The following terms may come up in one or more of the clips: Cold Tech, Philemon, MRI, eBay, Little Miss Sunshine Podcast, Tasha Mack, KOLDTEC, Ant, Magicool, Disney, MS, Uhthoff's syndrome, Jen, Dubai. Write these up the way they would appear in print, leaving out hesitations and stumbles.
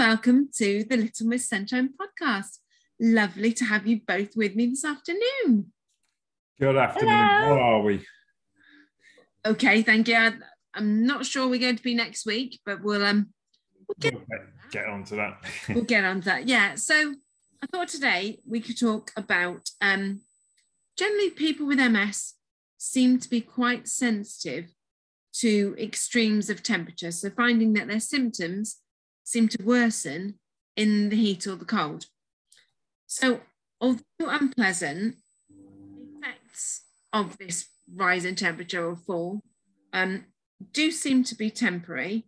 welcome to the Little Miss Sunshine podcast. Lovely to have you both with me this afternoon. Good afternoon. Hello. How are we? Okay, thank you. I'm not sure we're going to be next week, but we'll get on to that. We'll get on to that. Yeah. So I thought today we could talk about generally people with MS seem to be quite sensitive to extremes of temperature. So finding that their symptoms seem to worsen in the heat or the cold. So although unpleasant, effects of this rise in temperature or fall do seem to be temporary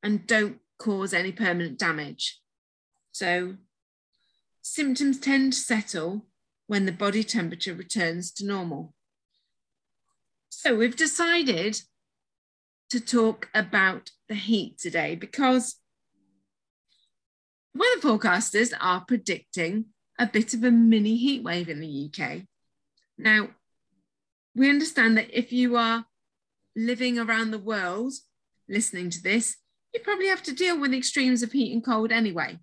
and don't cause any permanent damage. So symptoms tend to settle when the body temperature returns to normal. So we've decided to talk about the heat today because weather forecasters are predicting a bit of a mini heat wave in the UK. Now, we understand that if you are living around the world, listening to this, you probably have to deal with extremes of heat and cold anyway.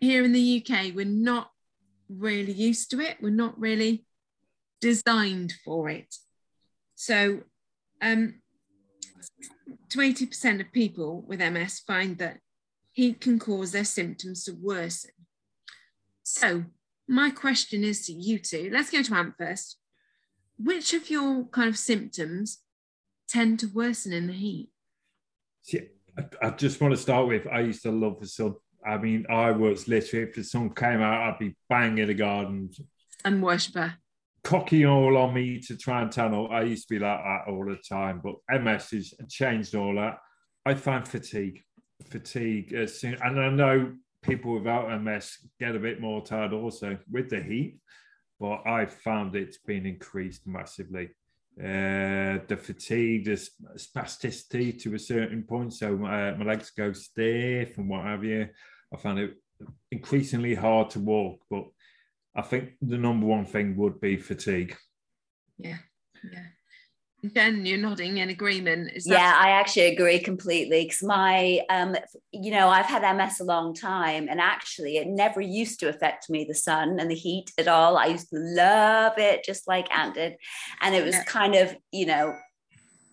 Here in the UK, we're not really used to it. We're not really designed for it. So 80% of people with MS find that heat can cause their symptoms to worsen. So my question is to you two. Let's go to Ant first. Which of your kind of symptoms tend to worsen in the heat? See, I just want to start with, I used to love the sun. I mean, I was literally, if the sun came out, I'd be banging in the garden. And worshipper. Cocky all on me to try and tan all. I used to be like that all the time, but MS has changed all that. I find fatigue. And I know people without MS get a bit more tired also with the heat, but I found it's been increased massively. The fatigue, the spasticity to a certain point. So my legs go stiff and what have you. I found it increasingly hard to walk, but I think the number one thing would be fatigue. Yeah, yeah. Jen, you're nodding in agreement. I actually agree completely because my, I've had MS a long time and actually it never used to affect me, the sun and the heat at all. I used to love it just like Ant did. And it was kind of,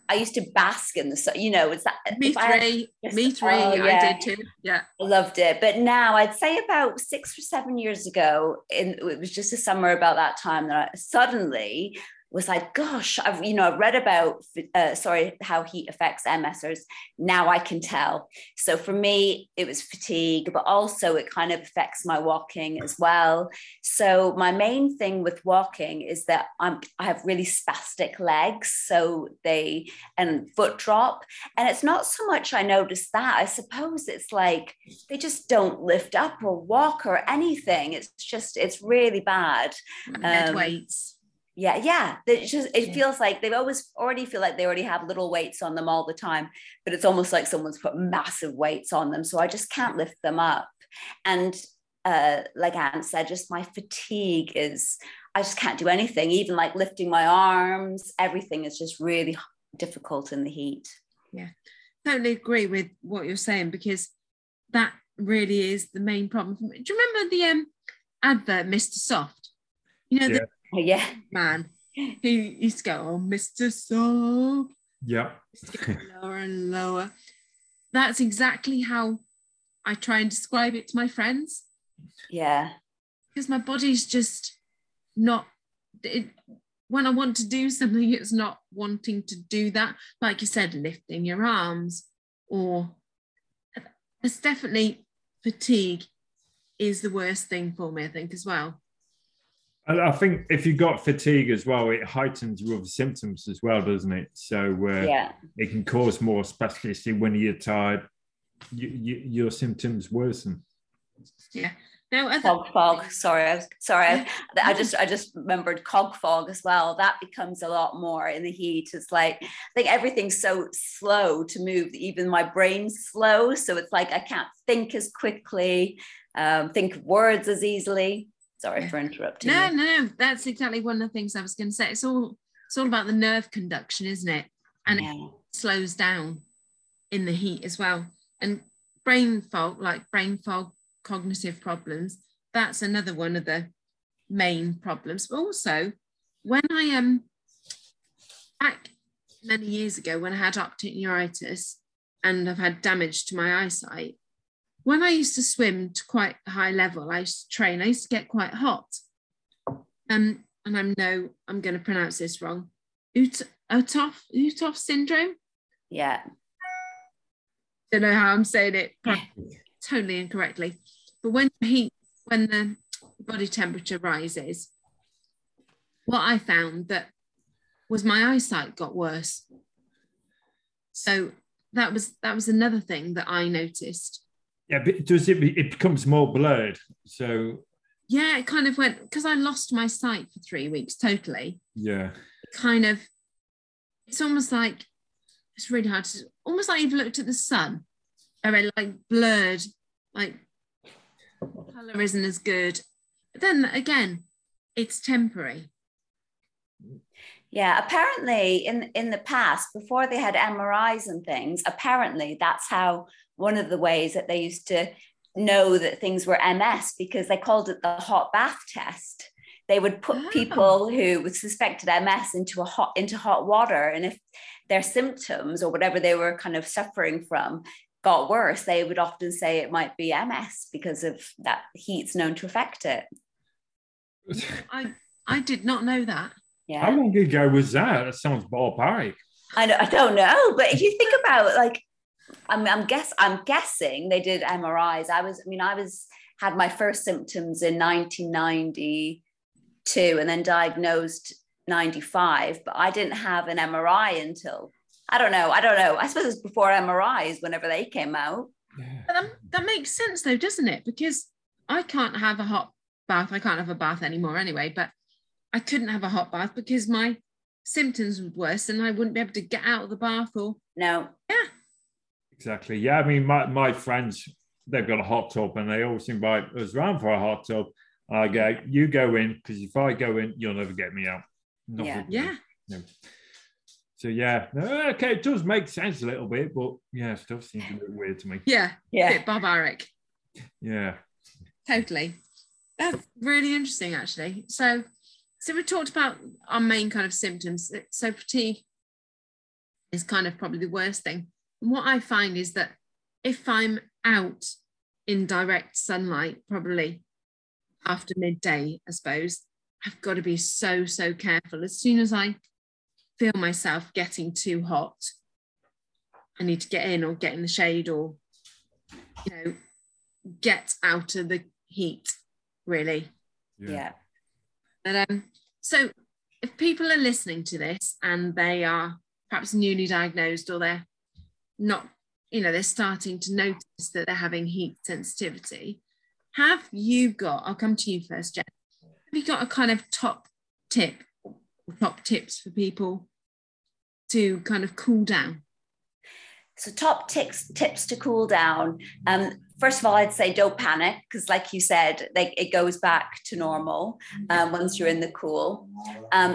I used to bask in the sun, it's that. Me three, I did too, yeah. I loved it. But now I'd say about 6 or 7 years ago, it was just a summer about that time that I suddenly was like, gosh, I've read about, how heat affects MSers. Now I can tell. So for me, it was fatigue, but also it kind of affects my walking as well. So my main thing with walking is that I have really spastic legs, and foot drop. And it's not so much I noticed that. I suppose it's like, they just don't lift up or walk or anything. It's just, it's really bad. Dead weights. Yeah. It feels like they already have little weights on them all the time, but it's almost like someone's put massive weights on them. So I just can't lift them up. And like Anne said, just my fatigue is, I just can't do anything. Even like lifting my arms, everything is just really difficult in the heat. Yeah, totally agree with what you're saying because that really is the main problem. Do you remember the advert, Mr. Soft? Yeah, man, who used to go, oh, Mr. Soft. Yeah. Lower and lower. That's exactly how I try and describe it to my friends. Yeah. Because my body's just not, when I want to do something, it's not wanting to do that. Like you said, lifting your arms or it's definitely fatigue is the worst thing for me, I think, as well. And I think if you've got fatigue as well, it heightens your other symptoms as well, doesn't it? So it can cause more spasticity when you're tired. Your symptoms worsen. Yeah. Now, fog. Sorry. I just remembered cog fog as well. That becomes a lot more in the heat. It's like I think everything's so slow to move. Even my brain's slow, so it's like I can't think as quickly, think of words as easily. Sorry for interrupting. No, that's exactly one of the things I was going to say. It's all about the nerve conduction, isn't it? And it slows down in the heat as well. And brain fog, like brain fog, cognitive problems, that's another one of the main problems. But also, when I am back many years ago, when I had optic neuritis and I've had damage to my eyesight, when I used to swim to quite a high level, I used to train, I used to get quite hot. And I'm going to pronounce this wrong. Uhthoff's syndrome? Yeah. Don't know how I'm saying it totally incorrectly. But when the body temperature rises, what I found that was my eyesight got worse. So that was another thing that I noticed. Yeah, but it becomes more blurred. So yeah, it kind of went, because I lost my sight for 3 weeks totally. Yeah. Kind of, it's almost like, it's really hard to, almost like you've looked at the sun, and like blurred, like colour isn't as good. But then again, it's temporary. Yeah, apparently in the past, before they had MRIs and things, apparently that's how, one of the ways that they used to know that things were MS, because they called it the hot bath test. They would put people who was suspected MS into hot water, and if their symptoms or whatever they were kind of suffering from got worse, they would often say it might be MS because of that heat's known to affect it. I did not know that. Yeah. How long ago was that? That sounds ballpark. I don't know, but if you think about, like, I'm guessing they did MRIs. I had my first symptoms in 1990. Two and then diagnosed 95, but I didn't have an MRI until I don't know. I suppose it's before MRIs, whenever they came out. Yeah. But that makes sense though, doesn't it? Because I can't have a hot bath. I can't have a bath anymore anyway, but I couldn't have a hot bath because my symptoms were worse and I wouldn't be able to get out of the bath or no. Yeah. Exactly. Yeah. I mean, my friends, they've got a hot tub and they always invite us round for a hot tub. I go, you go in, because if I go in, you'll never get me out. Nothing. Yeah. No. So, yeah. Okay, it does make sense a little bit, but, yeah, stuff seems a bit weird to me. Yeah. Yeah. A bit barbaric. Yeah. Totally. That's really interesting, actually. So we talked about our main kind of symptoms. So fatigue is kind of probably the worst thing. And what I find is that if I'm out in direct sunlight, probably after midday, I suppose, I've got to be so, so careful. As soon as I feel myself getting too hot, I need to get in or get in the shade or, you know, get out of the heat, really. Yeah. But, so if people are listening to this and they are perhaps newly diagnosed or they're not, you know, they're starting to notice that they're having heat sensitivity, have you got, I'll come to you first, Jen, have you got a kind of top tip or top tips for people to kind of cool down? So top tips to cool down. First of all, I'd say don't panic, because like you said, it goes back to normal once you're in the cool.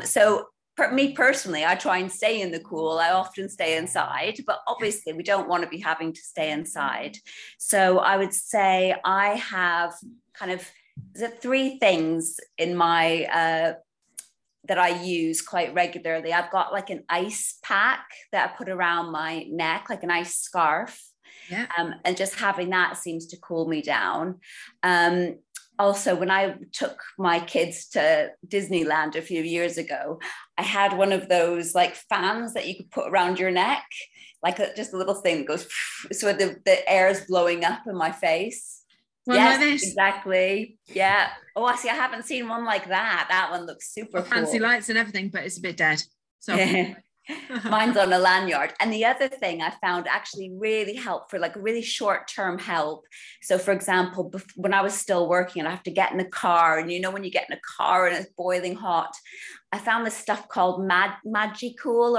So for me personally, I try and stay in the cool. I often stay inside, but obviously we don't want to be having to stay inside. So I would say I have kind of the three things in my that I use quite regularly. I've got like an ice pack that I put around my neck, like an ice scarf. Yeah. And just having that seems to cool me down. Also, when I took my kids to Disneyland a few years ago, I had one of those like fans that you could put around your neck, like just a little thing that goes, so the air is blowing up in my face. One yes, like this? Exactly. Yeah. Oh, I see. I haven't seen one like that. That one looks super cool. Fancy lights and everything, but it's a bit dead. So yeah. Mine's on a lanyard. And the other thing I found actually really helped for like really short-term help. So for example, when I was still working and I have to get in the car, and you know when you get in a car and it's boiling hot, I found this stuff called Magicool,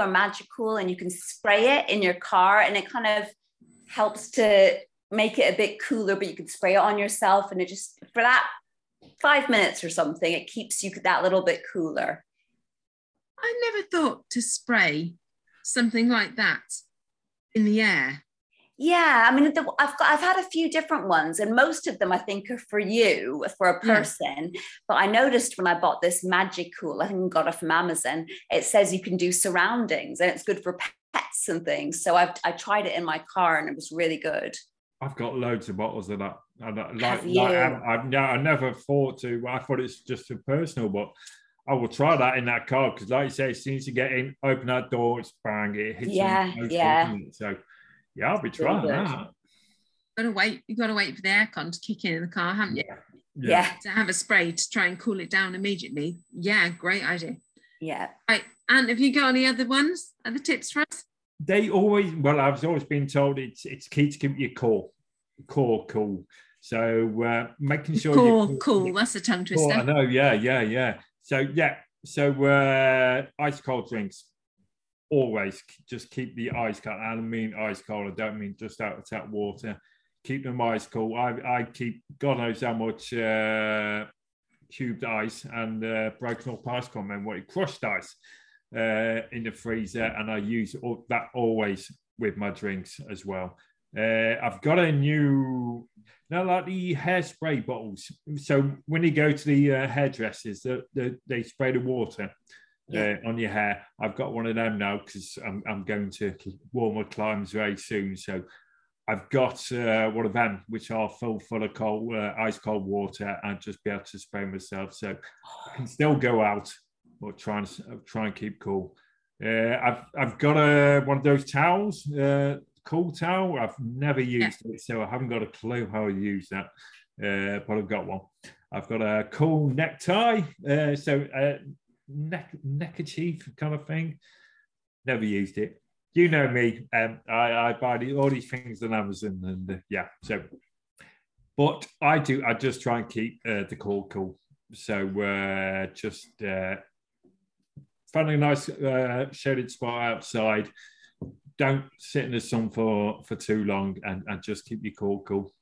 and you can spray it in your car and it kind of helps to make it a bit cooler, but you can spray it on yourself and it just, for that 5 minutes or something, it keeps you that little bit cooler. I never thought to spray something like that in the air. Yeah, I mean, I've had a few different ones, and most of them I think are for you, for a person. Mm. But I noticed when I bought this Magicool, I think I got it from Amazon, it says you can do surroundings and it's good for pets and things. So I tried it in my car and it was really good. I've got loads of bottles of that. I never thought to, I thought it's just for personal, but I will try that in that car, because like you say, as soon as you get in, open that door, it's bang, it hits you. Yeah. So yeah, I'll be trying that. You've got to wait for the aircon to kick in the car, haven't you? Yeah. To have a spray to try and cool it down immediately. Yeah, great idea. Yeah. Right, Ant, have you got any other ones? Other tips for us? I've always been told it's key to keep your core cool. So making sure cool. That's a tongue twister. I know. Yeah. So ice cold drinks. Always just keep the ice cold. I don't mean ice cold. I don't mean just out of tap water. Keep them ice cold. I keep God knows how much cubed ice and broken up ice, can't remember what it, crushed ice in the freezer, and I use that always with my drinks as well. I've got a new, not like the hairspray bottles. So when you go to the hairdressers, they spray the water on your hair. I've got one of them now because I'm going to warmer climes very soon. So I've got one of them which I'll fill full of ice cold water and just be able to spray myself. So I can still go out or try and keep cool. I've got one of those towels. Cool towel. I've never used it, so I haven't got a clue how I use that, but I've got one. I've got a cool necktie, neckerchief kind of thing. Never used it. You know me. I buy all these things on Amazon, and but I do. I just try and keep the cool. So just finding a nice shaded spot outside. Don't sit in the sun for too long, and just keep your cool.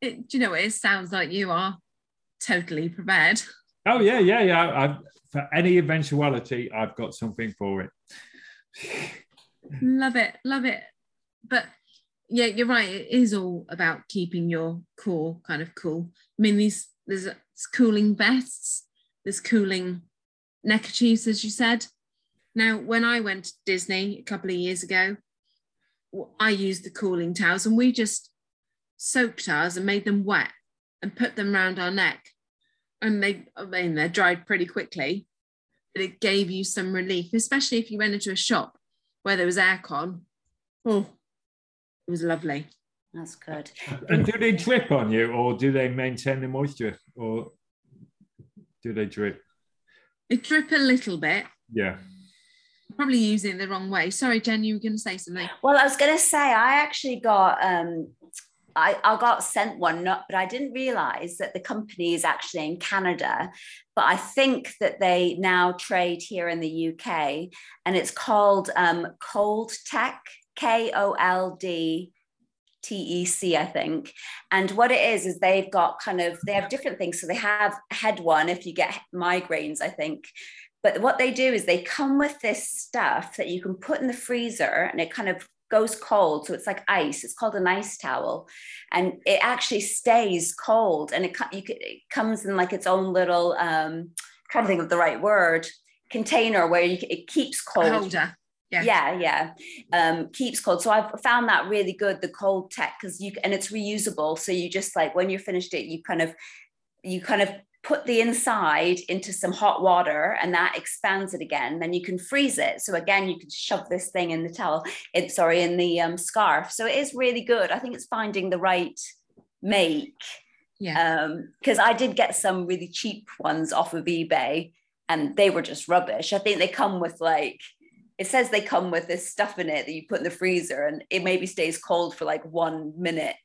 Do you know what? It sounds like you are totally prepared. Oh, yeah. For any eventuality, I've got something for it. Love it. But yeah, you're right. It is all about keeping your core kind of cool. I mean, there's cooling vests, there's cooling neckerchiefs, as you said. Now, when I went to Disney a couple of years ago, I used the cooling towels, and we just soaked ours and made them wet and put them round our neck. And they dried pretty quickly, but it gave you some relief, especially if you went into a shop where there was aircon. Oh, it was lovely. That's good. And do they drip on you, or do they maintain the moisture, or do they drip? It drip a little bit. Yeah. Probably using it the wrong way. Sorry, Jen, you were going to say something. Well, I was going to say I actually got I got sent one, but I didn't realise that the company is actually in Canada. But I think that they now trade here in the UK, and it's called Cold Tech, KOLDTEC, I think. And what it is they've got they have different things. So they have head one if you get migraines, I think. But what they do is they come with this stuff that you can put in the freezer, and it kind of goes cold. So it's like ice. It's called an ice towel, and it actually stays cold. And it comes in like its own little, trying to think of the right word, container where it keeps cold. A holder. Yeah. Keeps cold. So I've found that really good, the Cold Tech, and it's reusable. So you just like, when you're finished it, you kind of put the inside into some hot water, and that expands it again. Then you can freeze it. So again, you can shove this thing in the scarf. So it is really good. I think it's finding the right make. Yeah. Because I did get some really cheap ones off of eBay, and they were just rubbish. I think they come with it says they come with this stuff in it that you put in the freezer, and it maybe stays cold for 1 minute.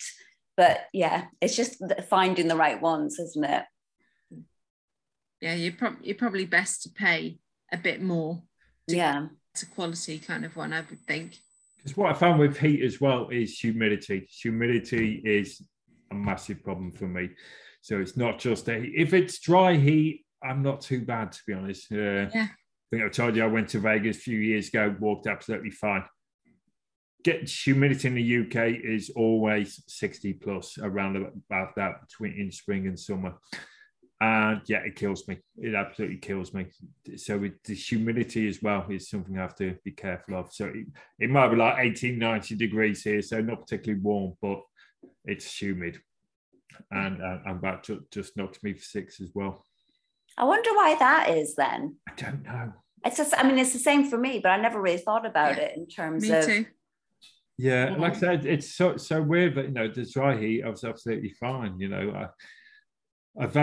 But yeah, it's just finding the right ones, isn't it? Yeah, you're probably best to pay a bit more to quality kind of one, I would think. Because what I found with heat as well is humidity. Humidity is a massive problem for me. So it's not just if it's dry heat, I'm not too bad, to be honest. I think I told you I went to Vegas a few years ago, walked absolutely fine. humidity in the UK is always 60 plus, around about that, between in spring and summer. And yeah, it kills me. It absolutely kills me. So the humidity as well is something I have to be careful of. So it might be like 18, 90 degrees here, so not particularly warm, but it's humid. And that just knocked me for six as well. I wonder why that is then. I don't know. It's just, I mean, it's the same for me, but I never really thought about it in terms of... Me too. Yeah, mm-hmm. Like I said, it's so weird, but, you know, the dry heat, I was absolutely fine, you know. If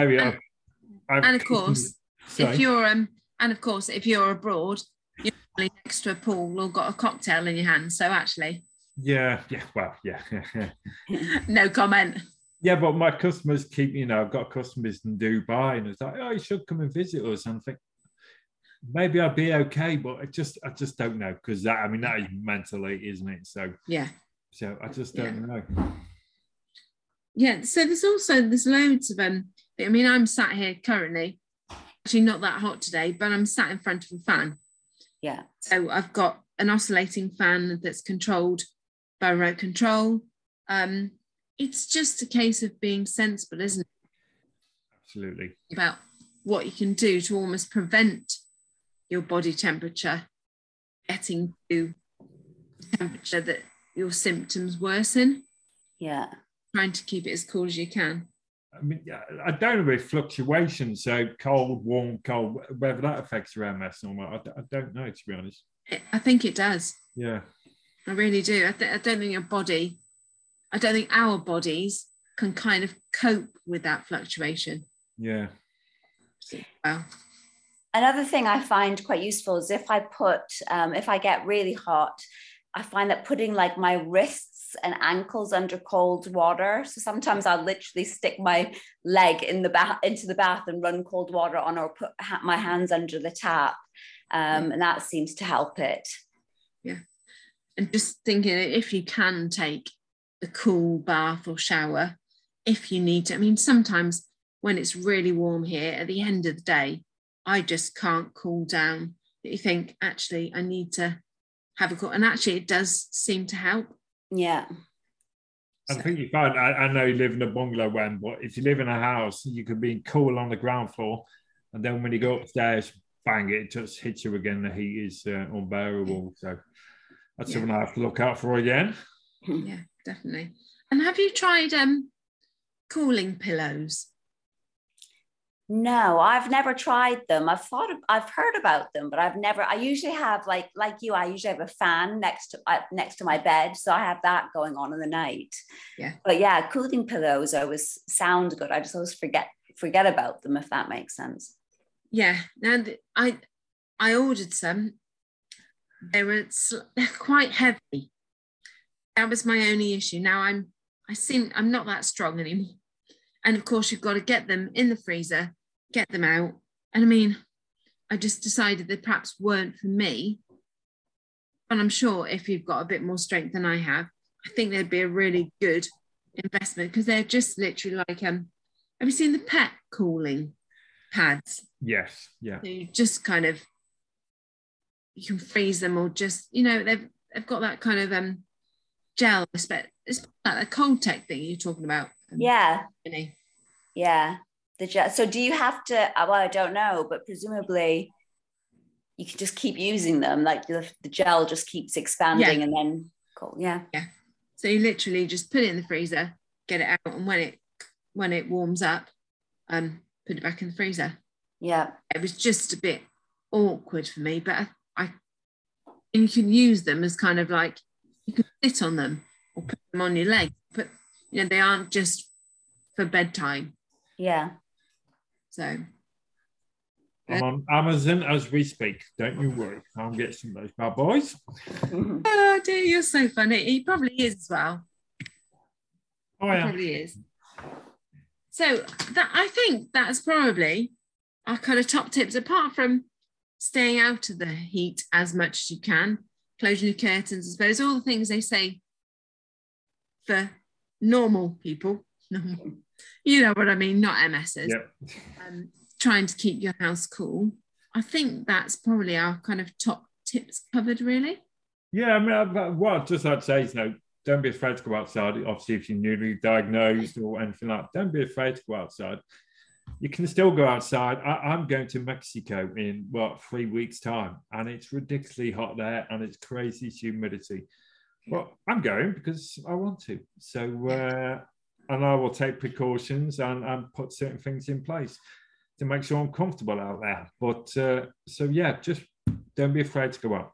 you're abroad, you're probably next to a pool or got a cocktail in your hand, so actually... Yeah. No comment. Yeah, but my customers keep, you know, I've got customers in Dubai, and it's like, oh, you should come and visit us, and I think, maybe I'd be okay, but I just don't know, because that, I mean, that is mentally, isn't it? So yeah, so I just don't know. Yeah, so there's loads of I mean, I'm sat here currently, actually not that hot today, but I'm sat in front of a fan. Yeah. So I've got an oscillating fan that's controlled by remote control. It's just a case of being sensible, isn't it? Absolutely. About what you can do to almost prevent your body temperature getting to the temperature that your symptoms worsen. Yeah. Trying to keep it as cool as you can. I mean, I don't know if fluctuations, so cold, warm, cold, whether that affects your MS or not, I don't know, to be honest. I think it does. Yeah. I really do. I don't think our bodies can kind of cope with that fluctuation. Yeah. Wow. Another thing I find quite useful is if I get really hot, I find that putting like my wrists and ankles under cold water. So sometimes I'll literally stick my leg into the bath and run cold water on, or put my hands under the tap. And that seems to help it. Yeah. And just thinking, if you can take a cool bath or shower, if you need to. I mean, sometimes when it's really warm here, at the end of the day, I just can't cool down. But you think, actually, I need to have a cool, and actually, it does seem to help. Yeah. I think you find, I know you live in a bungalow, but if you live in a house, you could be cool on the ground floor, and then when you go upstairs, bang, it just hits you again. The heat is unbearable. So that's something I have to look out for again. Yeah, definitely. And have you tried cooling pillows? No, I've never tried them. I've heard about them, but I've never. I usually have like you. I usually have a fan next to my bed, so I have that going on in the night. Yeah. But yeah, cooling pillows always sound good. I just always forget about them, if that makes sense. Yeah. Now I ordered some. They're quite heavy. That was my only issue. Now I'm not that strong anymore, and of course you've got to get them in the freezer, get them out. And I mean, I just decided they perhaps weren't for me. But I'm sure if you've got a bit more strength than I have, I think they'd be a really good investment, because they're just literally like, have you seen the pet cooling pads? Yes, yeah. So you just kind of, you can freeze them, or just, you know, they've got that kind of gel, it's like a KOLDTEC thing you're talking about. Yeah. Company. Yeah. So do you have to, well, I don't know, but presumably you can just keep using them. Like the gel just keeps expanding and then cool. Yeah. Yeah. So you literally just put it in the freezer, get it out, and when it warms up, put it back in the freezer. Yeah. It was just a bit awkward for me, but and you can use them as kind of like, you can sit on them or put them on your leg, but you know, they aren't just for bedtime. Yeah. So. I'm on Amazon as we speak. Don't you worry. I'll get some of those bad boys. Oh, dear, you're so funny. He probably is as well. Oh, yeah. He probably is. So I think that's probably our kind of top tips, apart from staying out of the heat as much as you can, closing your curtains, I suppose, all the things they say for normal people, you know what I mean, not MSs. Yep. Trying to keep your house cool. I think that's probably our kind of top tips covered, really. Yeah, I mean, I'd say is, don't be afraid to go outside. Obviously, if you're newly diagnosed or anything like that, don't be afraid to go outside. You can still go outside. I'm going to Mexico in, 3 weeks' time, and it's ridiculously hot there, and it's crazy humidity. Well, I'm going because I want to. So, and I will take precautions and put certain things in place to make sure I'm comfortable out there. But, just don't be afraid to go out.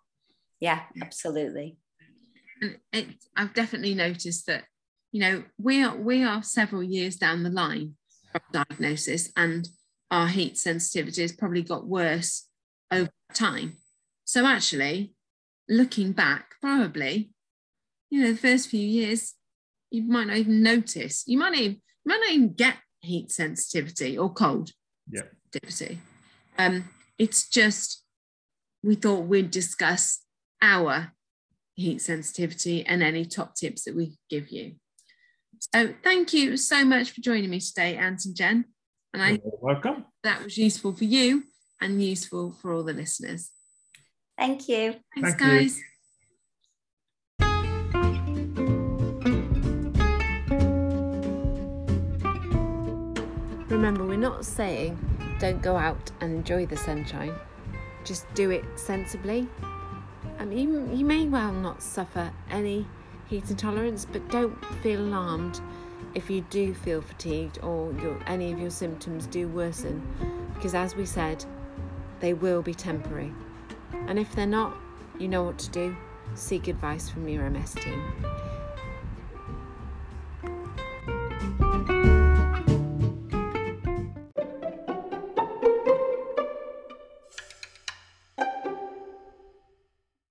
Yeah, absolutely. And I've definitely noticed that, we are several years down the line of diagnosis, and our heat sensitivity has probably got worse over time. So actually, looking back, probably, the first few years, you might not even notice. You might not even get heat sensitivity or cold sensitivity. It's just, we thought we'd discuss our heat sensitivity and any top tips that we give you. So thank you so much for joining me today, Ant and Jen. And you're welcome. That was useful for you and useful for all the listeners. Thank you. Thanks, guys. Remember, we're not saying don't go out and enjoy the sunshine. Just do it sensibly. And you may well not suffer any heat intolerance, but don't feel alarmed if you do feel fatigued or any of your symptoms do worsen, because as we said, they will be temporary. And if they're not, you know what to do. Seek advice from your MS team.